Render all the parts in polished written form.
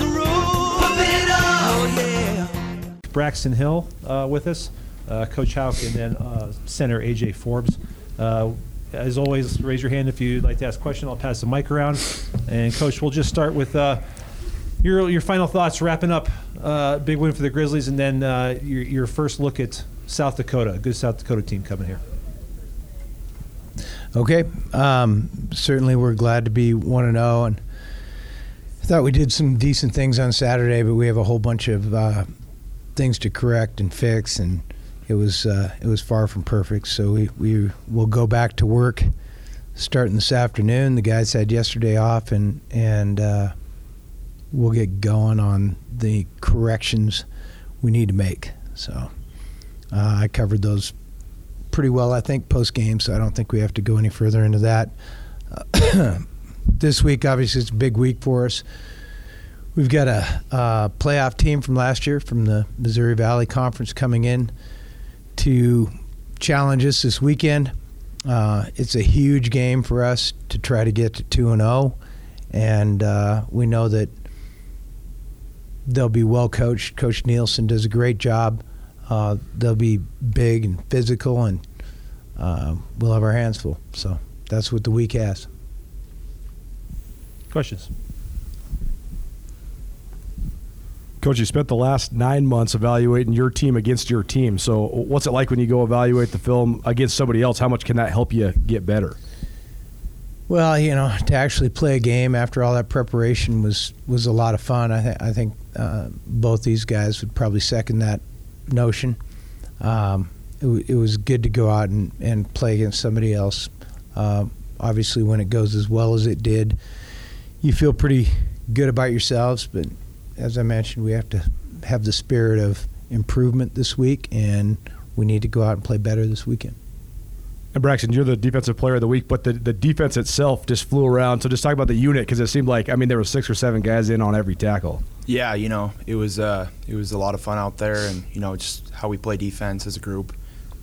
the road. Pump it up. Oh, yeah. Braxton Hill with us, Coach Hauck, and then center A.J. Forbes. As always, raise your hand if you'd like to ask a question. I'll pass the mic around. And, Coach, we'll just start with your final thoughts, wrapping up big win for the Grizzlies, and then your first look at South Dakota, a good South Dakota team coming here. Okay. Certainly we're glad to be 1-0, and I thought we did some decent things on Saturday, but we have a whole bunch of things to correct and fix, and it was far from perfect. So we will go back to work starting this afternoon. The guys had yesterday off, and we'll get going on the corrections we need to make. So I covered those pretty well, I think, post-game, so I don't think we have to go any further into that. This week, obviously, it's a big week for us. We've got a playoff team from last year from the Missouri Valley Conference coming in to challenge us this weekend. It's a huge game for us to try to get to 2-0, and we know that they'll be well coached. Coach Nielsen does a great job. They'll be big and physical, and we'll have our hands full. So that's what the week has. Questions? Coach, you spent the last 9 months evaluating your team against your team. So what's it like when you go evaluate the film against somebody else? How much can that help you get better? Well, to actually play a game after all that preparation was a lot of fun. I think both these guys would probably second that notion. It was good to go out and play against somebody else. Obviously, when it goes as well as it did, you feel pretty good about yourselves. But as I mentioned, we have to have the spirit of improvement this week, and we need to go out and play better this weekend. And Braxton, you're the defensive player of the week, but the defense itself just flew around. So just talk about the unit, because it seemed like, there were 6 or 7 guys in on every tackle. Yeah, it was a lot of fun out there, and just how we play defense as a group.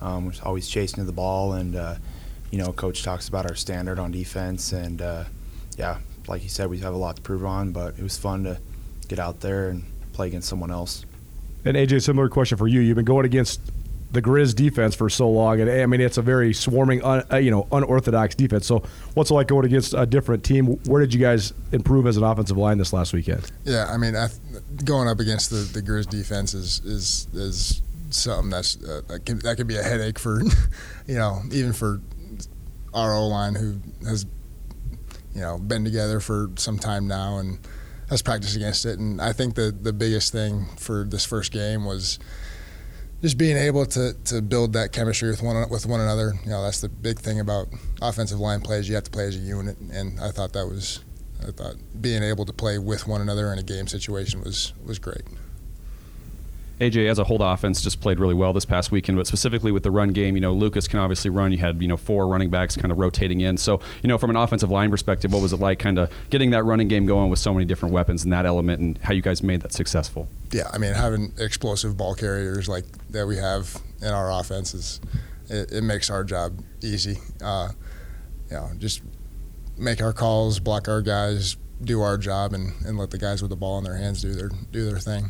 We're always chasing the ball, and Coach talks about our standard on defense, and like you said, we have a lot to prove on, but it was fun to get out there and play against someone else. And AJ, similar question for you. You've been going against the Grizz defense for so long, and it's a very swarming, unorthodox defense. So what's it like going against a different team? Where did you guys improve as an offensive line this last weekend? Yeah, going up against the Grizz defense is something that could be a headache for, even for our O-line, who has, been together for some time now and has practiced against it. And I think the biggest thing for this first game was just being able to build that chemistry with one another. That's the big thing about offensive line plays. You have to play as a unit, and I thought being able to play with one another in a game situation was great. AJ, as a whole, the offense just played really well this past weekend, but specifically with the run game, Lucas can obviously run. You had, 4 running backs kind of rotating in. So, from an offensive line perspective, what was it like kind of getting that running game going with so many different weapons and that element, and how you guys made that successful? Yeah, having explosive ball carriers like that we have in our offense, it makes our job easy. Just make our calls, block our guys, do our job, and let the guys with the ball in their hands do their thing.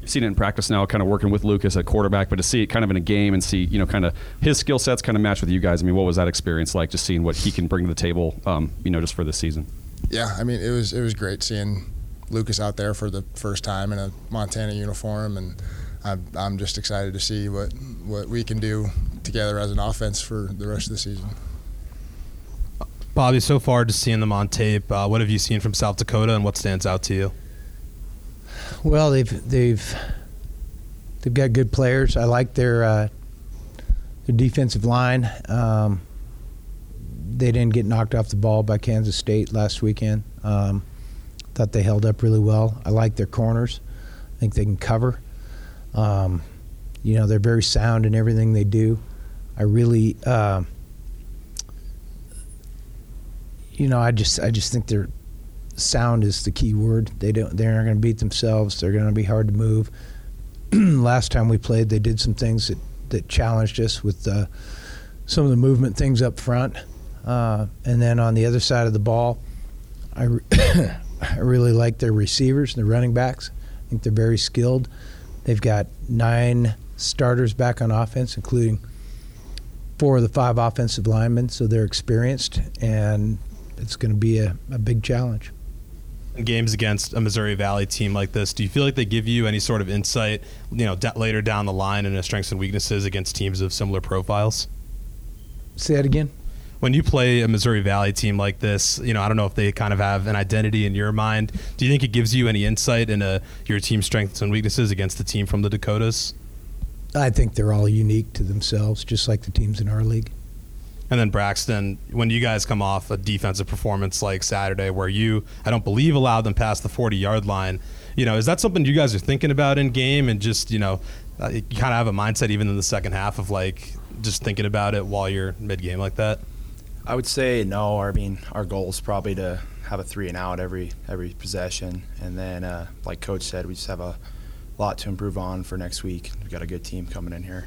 You've seen it in practice now, kind of working with Lucas at quarterback, but to see it kind of in a game and see, kind of his skill sets kind of match with you guys. What was that experience like, just seeing what he can bring to the table, just for this season? Yeah, it was great seeing Lucas out there for the first time in a Montana uniform, and I'm just excited to see what we can do together as an offense for the rest of the season. Bobby, so far just seeing them on tape, what have you seen from South Dakota, and what stands out to you? Well, they've got good players. I like their defensive line. They didn't get knocked off the ball by Kansas State last weekend. Thought they held up really well. I like their corners. I think they can cover. They're very sound in everything they do. I really, I just think their sound is the key word. They aren't going to beat themselves. They're going to be hard to move. Last time we played, they did some things that challenged us with some of the movement things up front, and then on the other side of the ball, I really like their receivers and their running backs. I think they're very skilled. They've got 9 starters back on offense, including 4 of the 5 offensive linemen, so they're experienced, and it's going to be a big challenge. In games against a Missouri Valley team like this, do you feel like they give you any sort of insight, later down the line and strengths and weaknesses against teams of similar profiles? Say that again? When you play a Missouri Valley team like this, I don't know if they kind of have an identity in your mind. Do you think it gives you any insight into your team's strengths and weaknesses against the team from the Dakotas? I think they're all unique to themselves, just like the teams in our league. And then Braxton, when you guys come off a defensive performance like Saturday where I don't believe, allowed them past the 40-yard line, is that something you guys are thinking about in game and just, you kind of have a mindset even in the second half of just thinking about it while you're mid-game like that? I would say no. I mean, our goal is probably to have a 3-and-out every possession, and then, like Coach said, we just have a lot to improve on for next week. We've got a good team coming in here.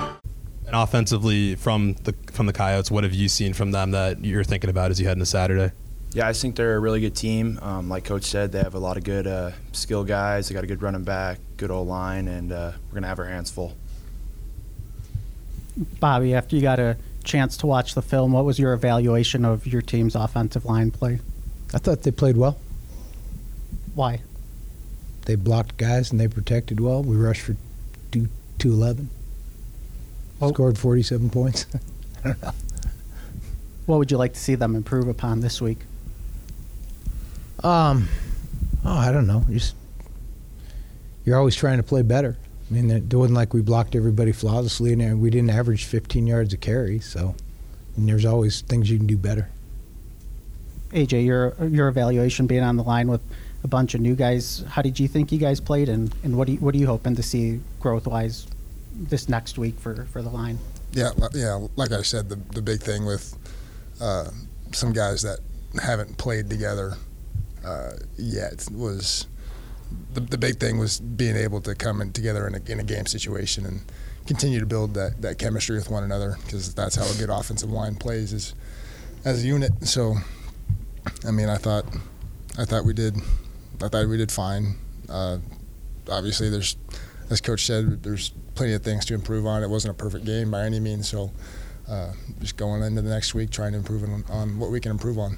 And offensively, from the Coyotes, what have you seen from them that you're thinking about as you head into Saturday? Yeah, I think they're a really good team. Like Coach said, they have a lot of good skill guys. They got a good running back, good old line, and we're going to have our hands full. Bobby, after you got a chance to watch the film, what was your evaluation of your team's offensive line play? I thought they played well. Why? They blocked guys and they protected well. We rushed for 211. Scored 47 points. I don't know. What would you like to see them improve upon this week? I don't know. You're always trying to play better. I mean, it wasn't like we blocked everybody flawlessly, and we didn't average 15 yards a carry. So, and there's always things you can do better. AJ, your evaluation being on the line with a bunch of new guys, how did you think you guys played, and what are you hoping to see growth-wise this next week for the line? Yeah, like I said, the big thing with some guys that haven't played together yet was the big thing was being able to come in together in a game situation and continue to build that chemistry with one another, because that's how a good offensive line plays is as a unit. So, I mean, I thought we did fine. Obviously, there's, as Coach said, there's plenty of things to improve on. It wasn't a perfect game by any means, so just going into the next week trying to improve on what we can improve on.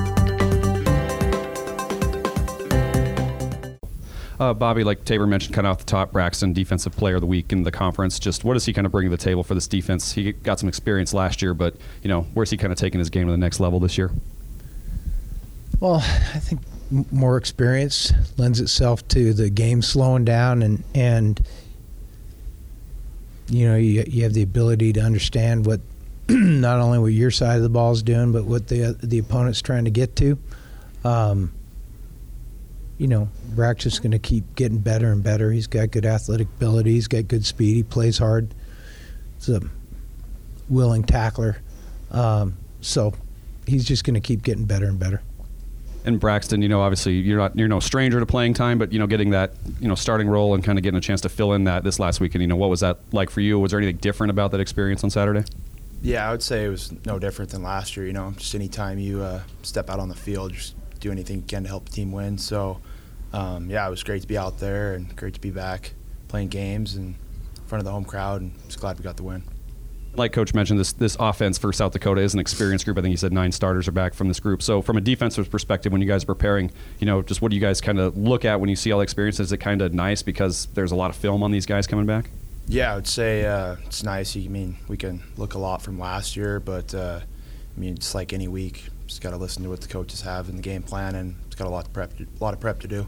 Bobby, like Tabor mentioned kind of off the top, Braxton, defensive player of the week in the conference. Just what does he kind of bring to the table for this defense? He got some experience last year, but, where's he kind of taking his game to the next level this year? Well, I think more experience lends itself to the game slowing down and you know, you have the ability to understand what not only what your side of the ball is doing, but what the opponent's trying to get to. You know, Braxton's just going to keep getting better and better. He's got good athletic ability. He's got good speed. He plays hard. He's a willing tackler. So he's just going to keep getting better and better. And Braxton, you know, obviously you're no stranger to playing time, but, you know, getting that, you know, starting role and kind of getting a chance to fill in that this last weekend, you know, what was that like for you? Was there anything different about that experience on Saturday? Yeah, I would say it was no different than last year. You know, just any time you step out on the field, just do anything you can to help the team win. So, yeah, it was great to be out there and great to be back playing games and in front of the home crowd, and just glad we got the win. Like Coach mentioned, this offense for South Dakota is an experienced group. I think he said 9 starters are back from this group. So from a defensive perspective, when you guys are preparing, you know, just what do you guys kind of look at when you see all the experience? Is it kind of nice because there's a lot of film on these guys coming back? Yeah, I would say it's nice. I mean, we can look a lot from last year, but, I mean, it's like any week. Just got to listen to what the coaches have in the game plan, and it's got a lot of prep to do.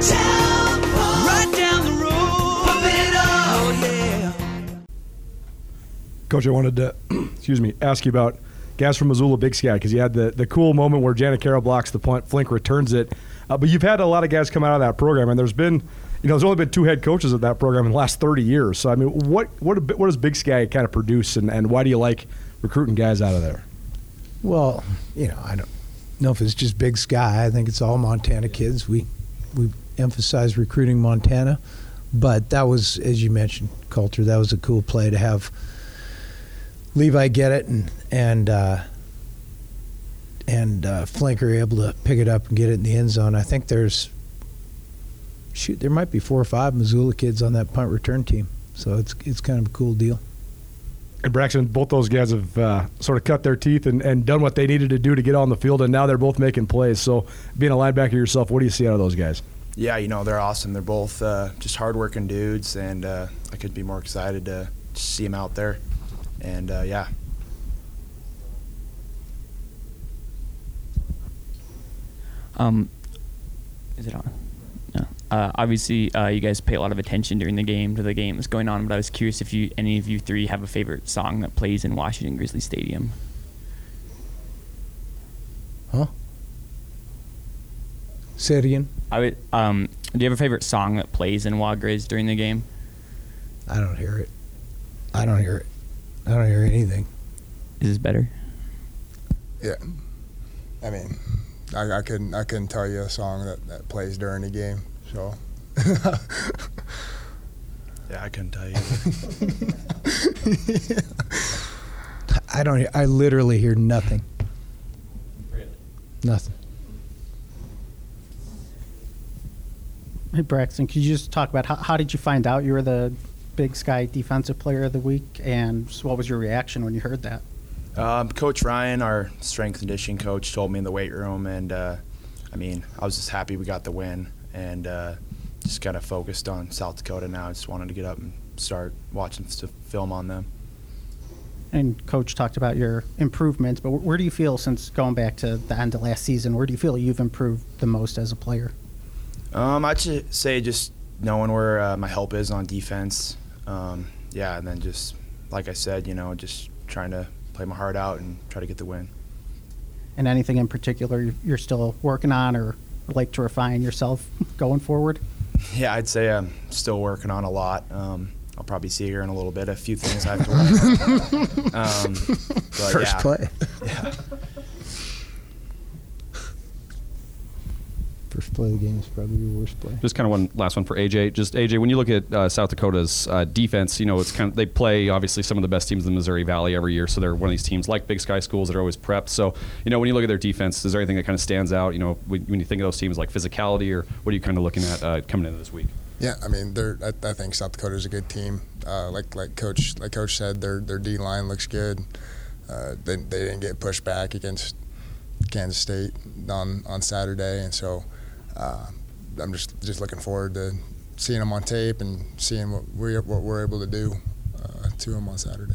Town Pump. Right down the road. Pump it up. Oh, yeah. Coach, I wanted to ask you about guys from Missoula Big Sky, because you had the cool moment where Janet Carroll blocks the punt, Flink returns it. But you've had a lot of guys come out of that program, and there's been, you know, there's only been 2 head coaches of that program in the last 30 years. So, I mean, what does Big Sky kind of produce, and why do you like recruiting guys out of there? Well, you know, I don't know if it's just Big Sky. I think it's all Montana kids. We emphasize recruiting Montana, but that was, as you mentioned, Coulter, that was a cool play to have Levi get it, and Flink are able to pick it up and get it in the end zone. I think there might be 4 or 5 Missoula kids on that punt return team, so it's kind of a cool deal. And Braxton, both those guys have sort of cut their teeth and done what they needed to do to get on the field, and now they're both making plays. So being a linebacker yourself, what do you see out of those guys? Yeah, you know, they're awesome. They're both just hardworking dudes, and I could be more excited to see them out there. And, yeah. Is it on? No. Obviously, you guys pay a lot of attention during the game to the game that's going on, but I was curious if any of you 3 have a favorite song that plays in Washington Grizzly Stadium. Huh? Say it again. Do you have a favorite song that plays in Wagrizz during the game? I don't hear it. I don't hear anything. Is this better? Yeah. I mean, I couldn't tell you a song that plays during the game, so. Yeah, I couldn't tell you. Yeah. I literally hear nothing. Really? Nothing. Hey, Braxton, could you just talk about how did you find out you were the Big Sky Defensive Player of the Week, and what was your reaction when you heard that? Coach Ryan, our strength and conditioning coach, told me in the weight room, and I mean, I was just happy we got the win, and just kind of focused on South Dakota now. I just wanted to get up and start watching some film on them. And Coach talked about your improvements, but where do you feel, since going back to the end of last season, where do you feel you've improved the most as a player? I'd say just knowing where my help is on defense. Yeah, and then just, like I said, you know, just trying to play my heart out and try to get the win. And anything in particular you're still working on or like to refine yourself going forward? Yeah, I'd say I'm still working on a lot. I'll probably see here in a little bit a few things I have to work on. First play. Yeah. First play of the game is probably your worst play. Just kind of one last one for AJ. Just AJ, when you look at South Dakota's defense, you know, it's kind of, they play obviously some of the best teams in the Missouri Valley every year, so they're one of these teams like Big Sky schools that are always prepped. So, you know, when you look at their defense, is there anything that kind of stands out? You know, when you think of those teams, like physicality, or what are you kind of looking at coming into this week? Yeah, I mean, I think South Dakota's a good team. Like Coach said, their D line looks good. They didn't get pushed back against Kansas State on Saturday, and so I'm just looking forward to seeing them on tape and seeing what we're able to do to them on Saturday.